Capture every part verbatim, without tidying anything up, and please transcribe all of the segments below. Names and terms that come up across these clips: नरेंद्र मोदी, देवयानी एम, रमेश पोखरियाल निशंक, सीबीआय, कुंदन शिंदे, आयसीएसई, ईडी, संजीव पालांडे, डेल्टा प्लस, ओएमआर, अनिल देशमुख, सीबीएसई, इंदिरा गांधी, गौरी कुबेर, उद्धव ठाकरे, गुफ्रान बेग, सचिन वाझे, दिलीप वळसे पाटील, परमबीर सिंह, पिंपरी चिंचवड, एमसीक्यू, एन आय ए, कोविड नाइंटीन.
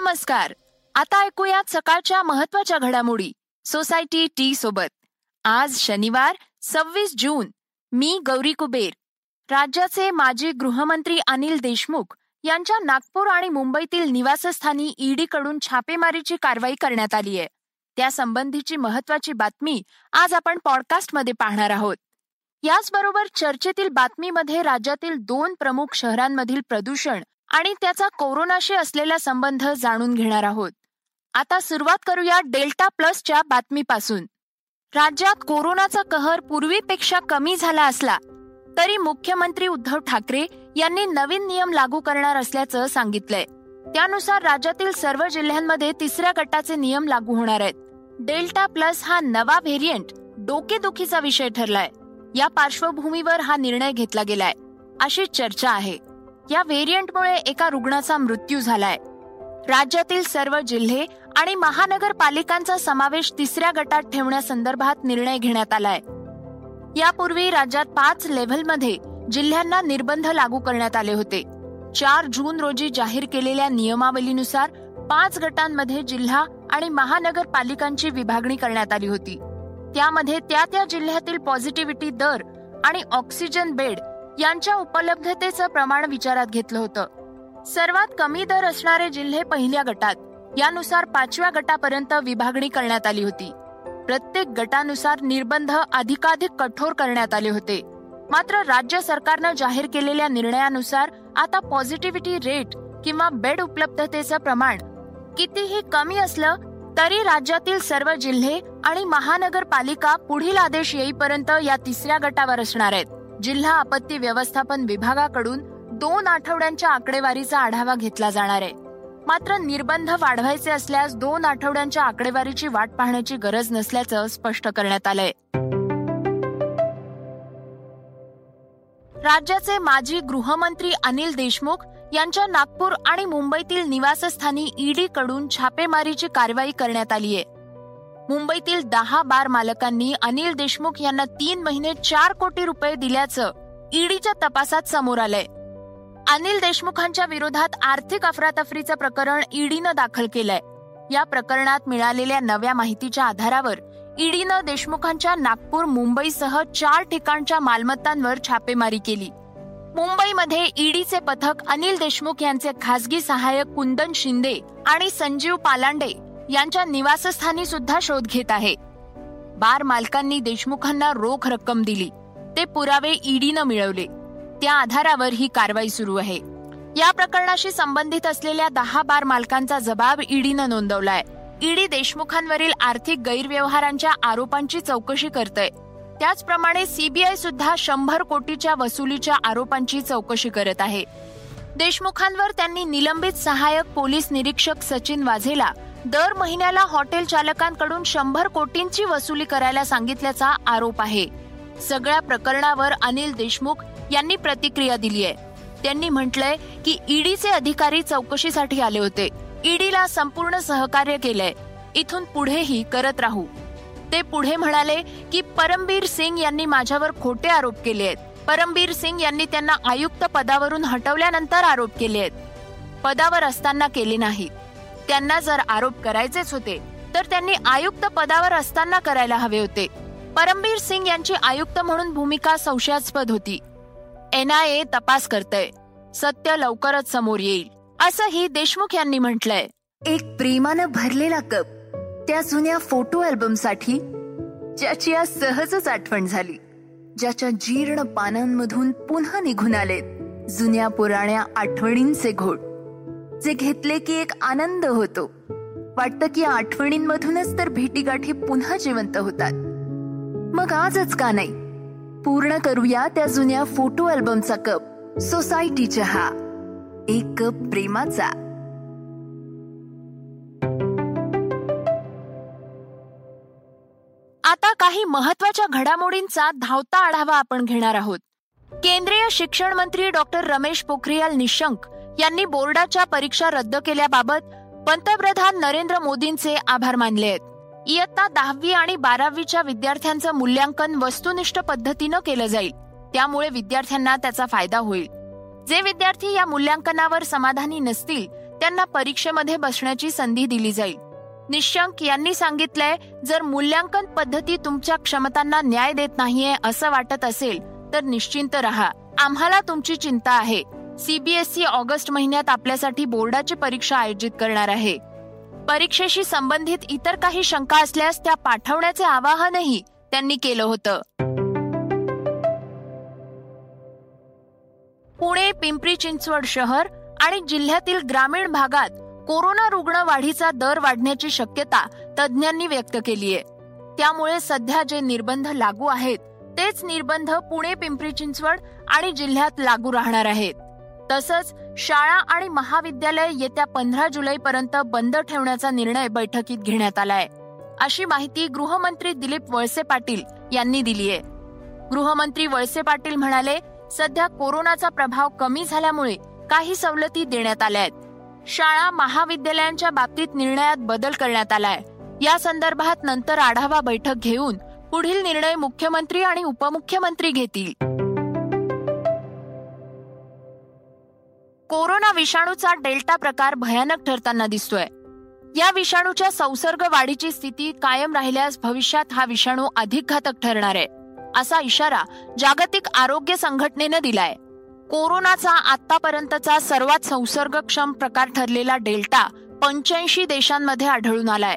नमस्कार. आता ऐकूयात सकाळच्या महत्त्वाच्या घडामोडी सोसायटी टी सोबत. आज शनिवार सव्वीस जून. मी गौरी कुबेर. राज्याचे माजी गृहमंत्री अनिल देशमुख यांच्या नागपूर आणि मुंबईतील निवासस्थानी ईडीकडून छापेमारीची कारवाई करण्यात आली आहे. त्यासंबंधीची महत्त्वाची बातमी आज आपण पॉडकास्टमध्ये पाहणार आहोत. याचबरोबर चर्चेतील बातमीमध्ये राज्यातील दोन प्रमुख शहरांमधील प्रदूषण आणि त्याचा कोरोनाशी असलेला संबंध जाणून घेणार आहोत. आता सुरुवात करूया डेल्टा प्लसच्या बातमीपासून. राज्यात कोरोनाचा कहर पूर्वीपेक्षा कमी झाला असला तरी मुख्यमंत्री उद्धव ठाकरे यांनी नवीन नियम लागू करणार असल्याचं सांगितलंय. त्यानुसार राज्यातील सर्व जिल्ह्यांमध्ये तिसऱ्या गटाचे नियम लागू होणार आहेत. डेल्टा प्लस हा नवा व्हेरियंट डोकेदुखीचा विषय ठरलाय. या पार्श्वभूमीवर हा निर्णय घेतला गेलाय अशी चर्चा आहे. या व्हेरियंटमुळे एका रुग्णाचा मृत्यू झालाय. राज्यातील सर्व जिल्हे आणि महानगरपालिकांचा समावेश तिसऱ्या गटात ठेवण्यासंदर्भात निर्णय घेण्यात आलाय. यापूर्वी राज्यात पाच लेव्हलमध्ये जिल्ह्यांना निर्बंध लागू करण्यात आले होते. चार जून रोजी जाहीर केलेल्या नियमावलीनुसार पाच गटांमध्ये जिल्हा आणि महानगरपालिकांची विभागणी करण्यात आली होती. त्यामध्ये त्या त्या जिल्ह्यातील पॉझिटिव्हिटी दर आणि ऑक्सिजन बेड यांच्या उपलब्धतेचं प्रमाण विचारात घेतलं होतं. सर्वात कमी दर असणारे जिल्हे पहिल्या गटात, यानुसार पाचव्या गटापर्यंत विभागणी करण्यात आली होती. प्रत्येक गटानुसार निर्बंध अधिकाधिक कठोर करण्यात आले होते. मात्र राज्य सरकारनं जाहीर केलेल्या निर्णयानुसार आता पॉझिटिव्हिटी रेट किंवा बेड उपलब्धतेचं प्रमाण कितीही कमी असलं तरी राज्यातील सर्व जिल्हे आणि महानगरपालिका पुढील आदेश येईपर्यंत या तिसऱ्या गटावर असणार आहेत. जिल्हा आपत्ती व्यवस्थापन विभागाकडून दोन आठवड्यांच्या आकडेवारीचा आढावा घेतला जाणार आहे. मात्र निर्बंध वाढवायचे असल्यास दोन आठवड्यांच्या आकडेवारीची वाट पाहण्याची गरज नसल्याचं स्पष्ट करण्यात आलंय. राज्याचे माजी गृहमंत्री अनिल देशमुख यांच्या नागपूर आणि मुंबईतील निवासस्थानी ईडीकडून छापेमारीची कारवाई करण्यात आली आहे. मुंबईतील दहा बार मालकांनी अनिल देशमुख यांना तीन महिने चार कोटी रुपये दिल्याचं ईडीच्या तपासात समोर आलंय. अनिल देशमुखांच्या विरोधात आर्थिक अफरातफरीचं प्रकरण ईडीनं दाखल केलंय. या प्रकरणात मिळालेल्या नव्या माहितीच्या आधारावर ईडीनं देशमुखांच्या नागपूर मुंबईसह चार ठिकाणच्या मालमत्तांवर छापेमारी केली. मुंबईमध्ये ईडीचे पथक अनिल देशमुख यांचे खासगी सहाय्यक कुंदन शिंदे आणि संजीव पालांडे यांच्या निवासस्थानी सुद्धा शोध घेत आहे. बार मालकांनी देशमुखांना रोख रक्कम दिली, ते पुरावे ईडीनं मिळवले. त्या आधारावर ही कारवाई सुरू आहे. या प्रकरणाशी संबंधित असलेल्या दहा बार मालकांचा जबाब ईडीनं नोंदवलाय. ईडी देशमुखांवरील आर्थिक गैरव्यवहारांच्या आरोपांची चौकशी करतंय. त्याचप्रमाणे सीबीआय सुद्धा शंभर कोटीच्या वसुलीच्या आरोपांची चौकशी करत आहे. देशमुखांवर त्यांनी निलंबित सहाय्यक पोलीस निरीक्षक सचिन वाझेला दर महिन्याला हॉटेल चालकांकडून शंभर कोटींची वसुली करायला सांगितल्याचा आरोप आहे. सगळ्या प्रकरणावर अनिल देशमुख यांनी प्रतिक्रिया दिली आहे. त्यांनी म्हटलंय की ईडीचे अधिकारी चौकशीसाठी आले होते. ईडीला संपूर्ण सहकार्य केलंय. इथून पुढेही करत राहू. ते पुढे म्हणाले की परमबीर सिंग यांनी माझ्यावर खोटे आरोप केले आहेत. परमबीर सिंग यांनी त्यांना आयुक्त पदावरून हटवल्यानंतर आरोप केले आहेत. पदावर असताना केले नाही. त्यांना जर आरोप करायचेच होते तर त्यांनी आयुक्त पदावर असताना करायला हवे होते. परमबीर सिंग यांची आयुक्त म्हणून भूमिका संशयास्पद होती. एन आय ए तपास करतंय. सत्य लवकरच समोर येईल असंही देशमुख यांनी म्हटलंय. एक प्रेमानं भरलेला कप त्या जुन्या फोटो अल्बमसाठी, ज्याची आज सहजच आठवण झाली, ज्याच्या जीर्ण पानांमधून पुन्हा निघून आलेत जुन्या पुराण्या आठवणींचे घोट, जे घेतले की एक आनंद होतो. वाटतं की या आठवणींमधूनच तर भेटीगाठी पुन्हा जिवंत होतात. मग आजच का नाही पूर्ण करूया त्या जुन्या फोटो अल्बमचा कप सोसायटी चहा, एक कप प्रेमाचा. आता काही महत्वाच्या घडामोडींचा धावता आढावा आपण घेणार आहोत. केंद्रीय शिक्षण मंत्री डॉक्टर रमेश पोखरियाल निशंक यांनी बोर्डाच्या परीक्षा रद्द केल्याबाबत पंतप्रधान नरेंद्र मोदींचे आभार मानले आहेत. इयत्ता दहावी आणि बारावीच्या विद्यार्थ्यांचं मूल्यांकन वस्तुनिष्ठ पद्धतीनं केलं जाईल. त्यामुळे विद्यार्थ्यांना त्याचा फायदा होईल. जे विद्यार्थी या मूल्यांकनावर समाधानी नसतील त्यांना परीक्षेमध्ये बसण्याची संधी दिली जाईल. निशंक यांनी सांगितलंय, जर मूल्यांकन पद्धती तुमच्या क्षमतांना न्याय देत नाहीये असं वाटत असेल तर निश्चिंत राहा, आम्हाला तुमची चिंता आहे. सीबीएसई ऑगस्ट महिन्यात आपल्यासाठी बोर्डाची परीक्षा आयोजित करणार आहे. परीक्षेशी संबंधित इतर काही शंका असल्यास त्या पाठवण्याचे आवाहनही त्यांनी केलं होतं. पुणे, पिंपरी चिंचवड शहर आणि जिल्ह्यातील ग्रामीण भागात कोरोना रुग्ण वाढीचा दर वाढण्याची शक्यता तज्ज्ञांनी व्यक्त केली आहे. त्यामुळे सध्या जे निर्बंध लागू आहेत तेच निर्बंध पुणे, पिंपरी चिंचवड आणि जिल्ह्यात लागू राहणार आहेत. तसंच शाळा आणि महाविद्यालय येत्या पंधरा जुलैपर्यंत बंद ठेवण्याचा निर्णय बैठकीत घेण्यात आलाय, अशी माहिती गृहमंत्री दिलीप वळसे पाटील यांनी दिली आहे. गृहमंत्री वळसे पाटील म्हणाले, सध्या कोरोनाचा प्रभाव कमी झाल्यामुळे काही सवलती देण्यात आल्या आहेत. शाळा महाविद्यालयांच्या बाबतीत निर्णयात बदल करण्यात आलाय. या संदर्भात नंतर आढावा बैठक घेऊन पुढील निर्णय मुख्यमंत्री आणि उपमुख्यमंत्री घेतील. कोरोना विषाणूचा डेल्टा प्रकार भयानक ठरताना दिसतोय. या विषाणूच्या संसर्ग वाढीची स्थिती कायम राहिल्यास भविष्यात हा विषाणू अधिक घातक ठरणार आहे, असा इशारा जागतिक आरोग्य संघटनेनं दिलाय. कोरोनाचा आतापर्यंतचा सर्वात संसर्गक्षम प्रकार ठरलेला डेल्टा पंच्याऐंशी देशांमध्ये आढळून आलाय.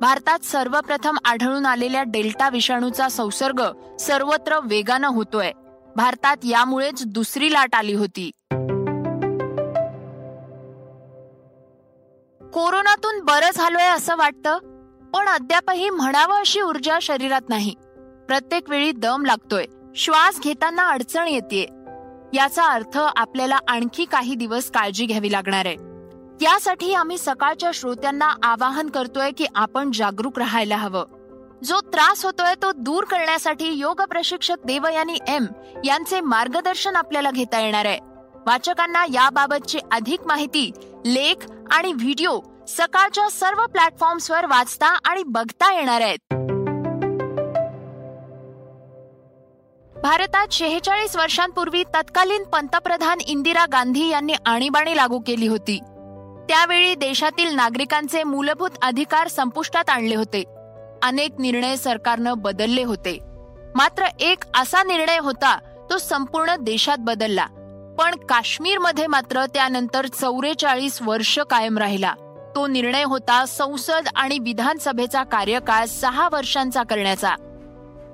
भारतात सर्वप्रथम आढळून आलेल्या डेल्टा विषाणूचा संसर्ग सर्वत्र वेगानं होतोय. भारतात यामुळेच दुसरी लाट आली होती. कोरोनातून बरं झालोय असं वाटतं, पण अद्यापही म्हणावं अशी ऊर्जा शरीरात नाही. प्रत्येक वेळी दम लागतोय, श्वास घेताना अडचण येतेय. याचा अर्थ आपल्याला आणखी काही दिवस काळजी घ्यावी लागणार आहे. यासाठी आम्ही सकाळच्या श्रोत्यांना आवाहन करतोय की आपण जागरूक राहायला हवं. जो त्रास होतोय तो दूर करण्यासाठी योग प्रशिक्षक देवयानी एम यांचे मार्गदर्शन आपल्याला घेता येणार आहे. वाचकांना याबाबतची अधिक माहिती, लेख आणि व्हिडिओ सकाळच्या सर्व प्लॅटफॉर्म्सवर वाचता आणि बघता येणार आहेत. भारतात शेहेचाळीस वर्षांपूर्वी तत्कालीन पंतप्रधान इंदिरा गांधी यांनी आणीबाणी लागू केली होती. त्यावेळी देशातील नागरिकांचे मूलभूत अधिकार संपुष्टात आणले होते. अनेक निर्णय सरकारनं बदलले होते, मात्र एक असा निर्णय होता तो संपूर्ण देशात बदलला, पण काश्मीरमध्ये मात्र त्यानंतर चौवेचाळीस वर्ष कायम राहिला. तो निर्णय होता संसद आणि विधानसभेचा कार्यकाळ सहा वर्षांचा करण्याचा.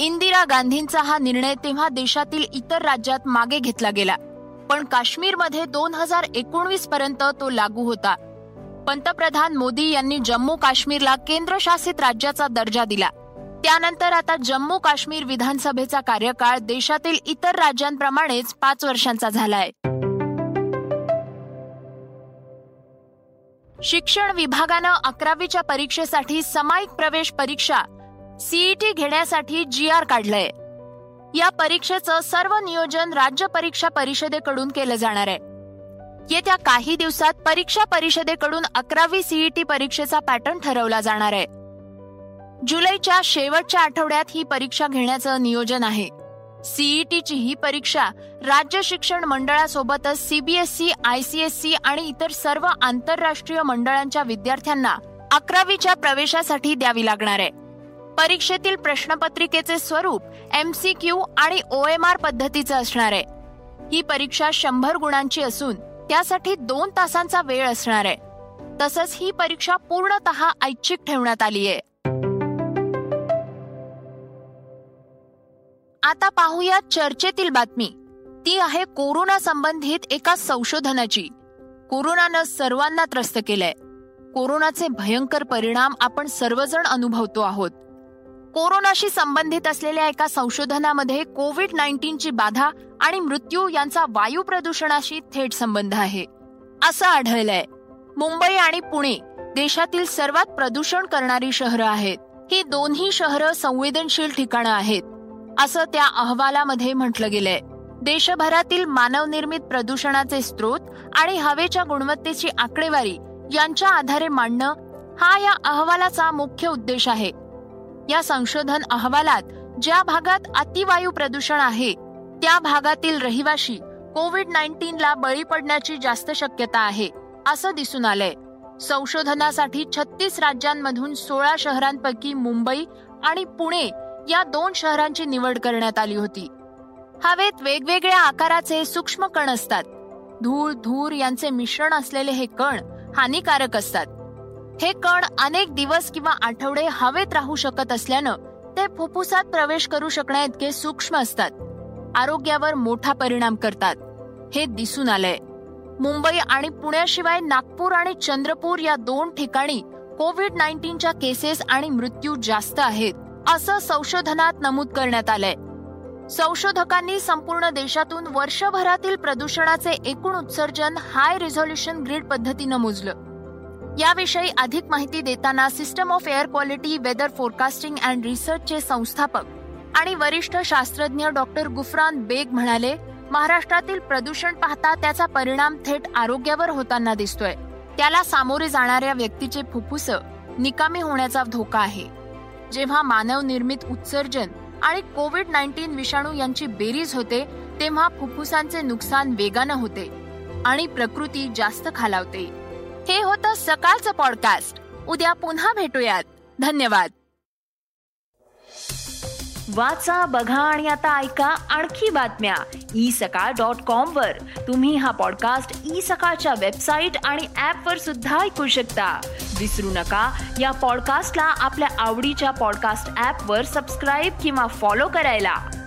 इंदिरा गांधींचा हा निर्णय तेव्हा देशातील इतर राज्यात मागे घेतला गेला, पण काश्मीरमध्ये दोन हजार एकोणवीस पर्यंत तो लागू होता. पंतप्रधान मोदी यांनी जम्मू काश्मीरला केंद्रशासित राज्याचा दर्जा दिला. त्यानंतर आता जम्मू काश्मीर विधानसभेचा कार्यकाळ देशातील इतर राज्यांप्रमाणेच पाच वर्षांचा झालाय. शिक्षण विभागानं अकरावीच्या परीक्षेसाठी सामायिक प्रवेश परीक्षा सीईटी घेण्यासाठी जी आर काढलंय. या परीक्षेचं सर्व नियोजन राज्य परीक्षा परिषदेकडून केलं जाणार आहे. येत्या काही दिवसात परीक्षा परिषदेकडून अकरावी सीईटी परीक्षेचा पॅटर्न ठरवला जाणार आहे. जुलैच्या शेवटच्या आठवड्यात ही परीक्षा घेण्याचं नियोजन आहे. सीईटीची ही परीक्षा राज्य शिक्षण मंडळासोबतच सीबीएसई, आयसीएसई आणि इतर सर्व आंतरराष्ट्रीय मंडळांच्या विद्यार्थ्यांना अकरावीच्या प्रवेशासाठी द्यावी लागणार आहे. परीक्षेतील प्रश्नपत्रिकेचे स्वरूप एमसीक्यू आणि ओएमआर पद्धतीचं असणार आहे. ही परीक्षा शंभर गुणांची असून त्यासाठी दोन तासांचा वेळ असणार आहे. तसंच ही परीक्षा पूर्णतः ऐच्छिक ठेवण्यात आली आहे. आता पाहूया चर्चेतील बातमी. ती आहे कोरोना संबंधित एका संशोधनाची. कोरोनानं सर्वांना त्रस्त केलंय. कोरोनाचे भयंकर परिणाम आपण सर्वजण अनुभवतो आहोत. कोरोनाशी संबंधित असलेल्या एका संशोधनामध्ये कोविड नाइंटीनची बाधा आणि मृत्यू यांचा वायू प्रदूषणाशी थेट संबंध आहे असं आढळलंय. मुंबई आणि पुणे देशातील सर्वात प्रदूषण करणारी शहरं आहेत. ही दोन्ही शहरं संवेदनशील ठिकाणं आहेत असं त्या अहवालामध्ये म्हटलं गेलंय. देशभरातील मानवनिर्मित प्रदूषणाचे स्रोत आणि हवेच्या गुणवत्तेची आकडेवारी यांच्या आधारे मांडणं हा या अहवालाचा मुख्य उद्देश आहे. या संशोधन अहवालात ज्या भागात अतिवायू प्रदूषण आहे त्या भागातील रहिवाशी कोविड नाइंटीन ला बळी पडण्याची जास्त शक्यता आहे असं दिसून आलंय. संशोधनासाठी छत्तीस राज्यांमधून सोळा शहरांपैकी मुंबई आणि पुणे या दोन शहरांची निवड करण्यात आली होती. हवेत वेगवेगळ्या आकाराचे सूक्ष्म कण असतात. धूळ धूर यांचे मिश्रण असलेले हे कण हानिकारक असतात. हे कण अनेक दिवस किंवा आठवडे हवेत राहू शकत असल्यानं ते फुफ्फुसात प्रवेश करू शकण्याइतके सूक्ष्म असतात. आरोग्यावर मोठा परिणाम करतात हे दिसून आलंय. मुंबई आणि पुण्याशिवाय नागपूर आणि चंद्रपूर या दोन ठिकाणी कोविड नाइन्टीन च्या केसेस आणि मृत्यू जास्त आहेत असं संशोधनात नमूद करण्यात आलंय. संशोधकांनी संपूर्ण देशातून वर्षभरातील प्रदूषणाचे एकूण उत्सर्जन हाय रिझोल्युशन ग्रीड पद्धतीनं मोजलं. याविषयी अधिक माहिती देताना system of air quality weather forecasting and रिसर्चचे संस्थापक आणि वरिष्ठ शास्त्रज्ञ डॉक्टर गुफ्रान बेग म्हणाले, महाराष्ट्रातील प्रदूषण पाहता त्याचा परिणाम थेट आरोग्यावर होताना दिसतोय. त्याला सामोरे जाणाऱ्या व्यक्तीचे फुफ्फुसं निकामी होण्याचा धोका आहे. जेव्हा मानवनिर्मित उत्सर्जन आणि कोविड नाइन्टीन विषाणू यांची बेरीज होते तेव्हा फुफ्फुसांचे नुकसान वेगानं होते आणि प्रकृती जास्त खालावते. हे होतं सकाळचं पॉडकास्ट. उद्या पुन्हा भेटूयात. धन्यवाद. वाचा, बघा आणि आता ऐका आणखी बातम्या ई सकाळ डॉट कॉम वर. तुम्ही हा पॉडकास्ट ई सकाळच्या वेबसाईट आणि ऍप वर सुद्धा ऐकू शकता. विसरू नका, या पॉडकास्टला आपल्या आवडीच्या पॉडकास्ट ऍप वर सबस्क्राईब किंवा फॉलो करायला.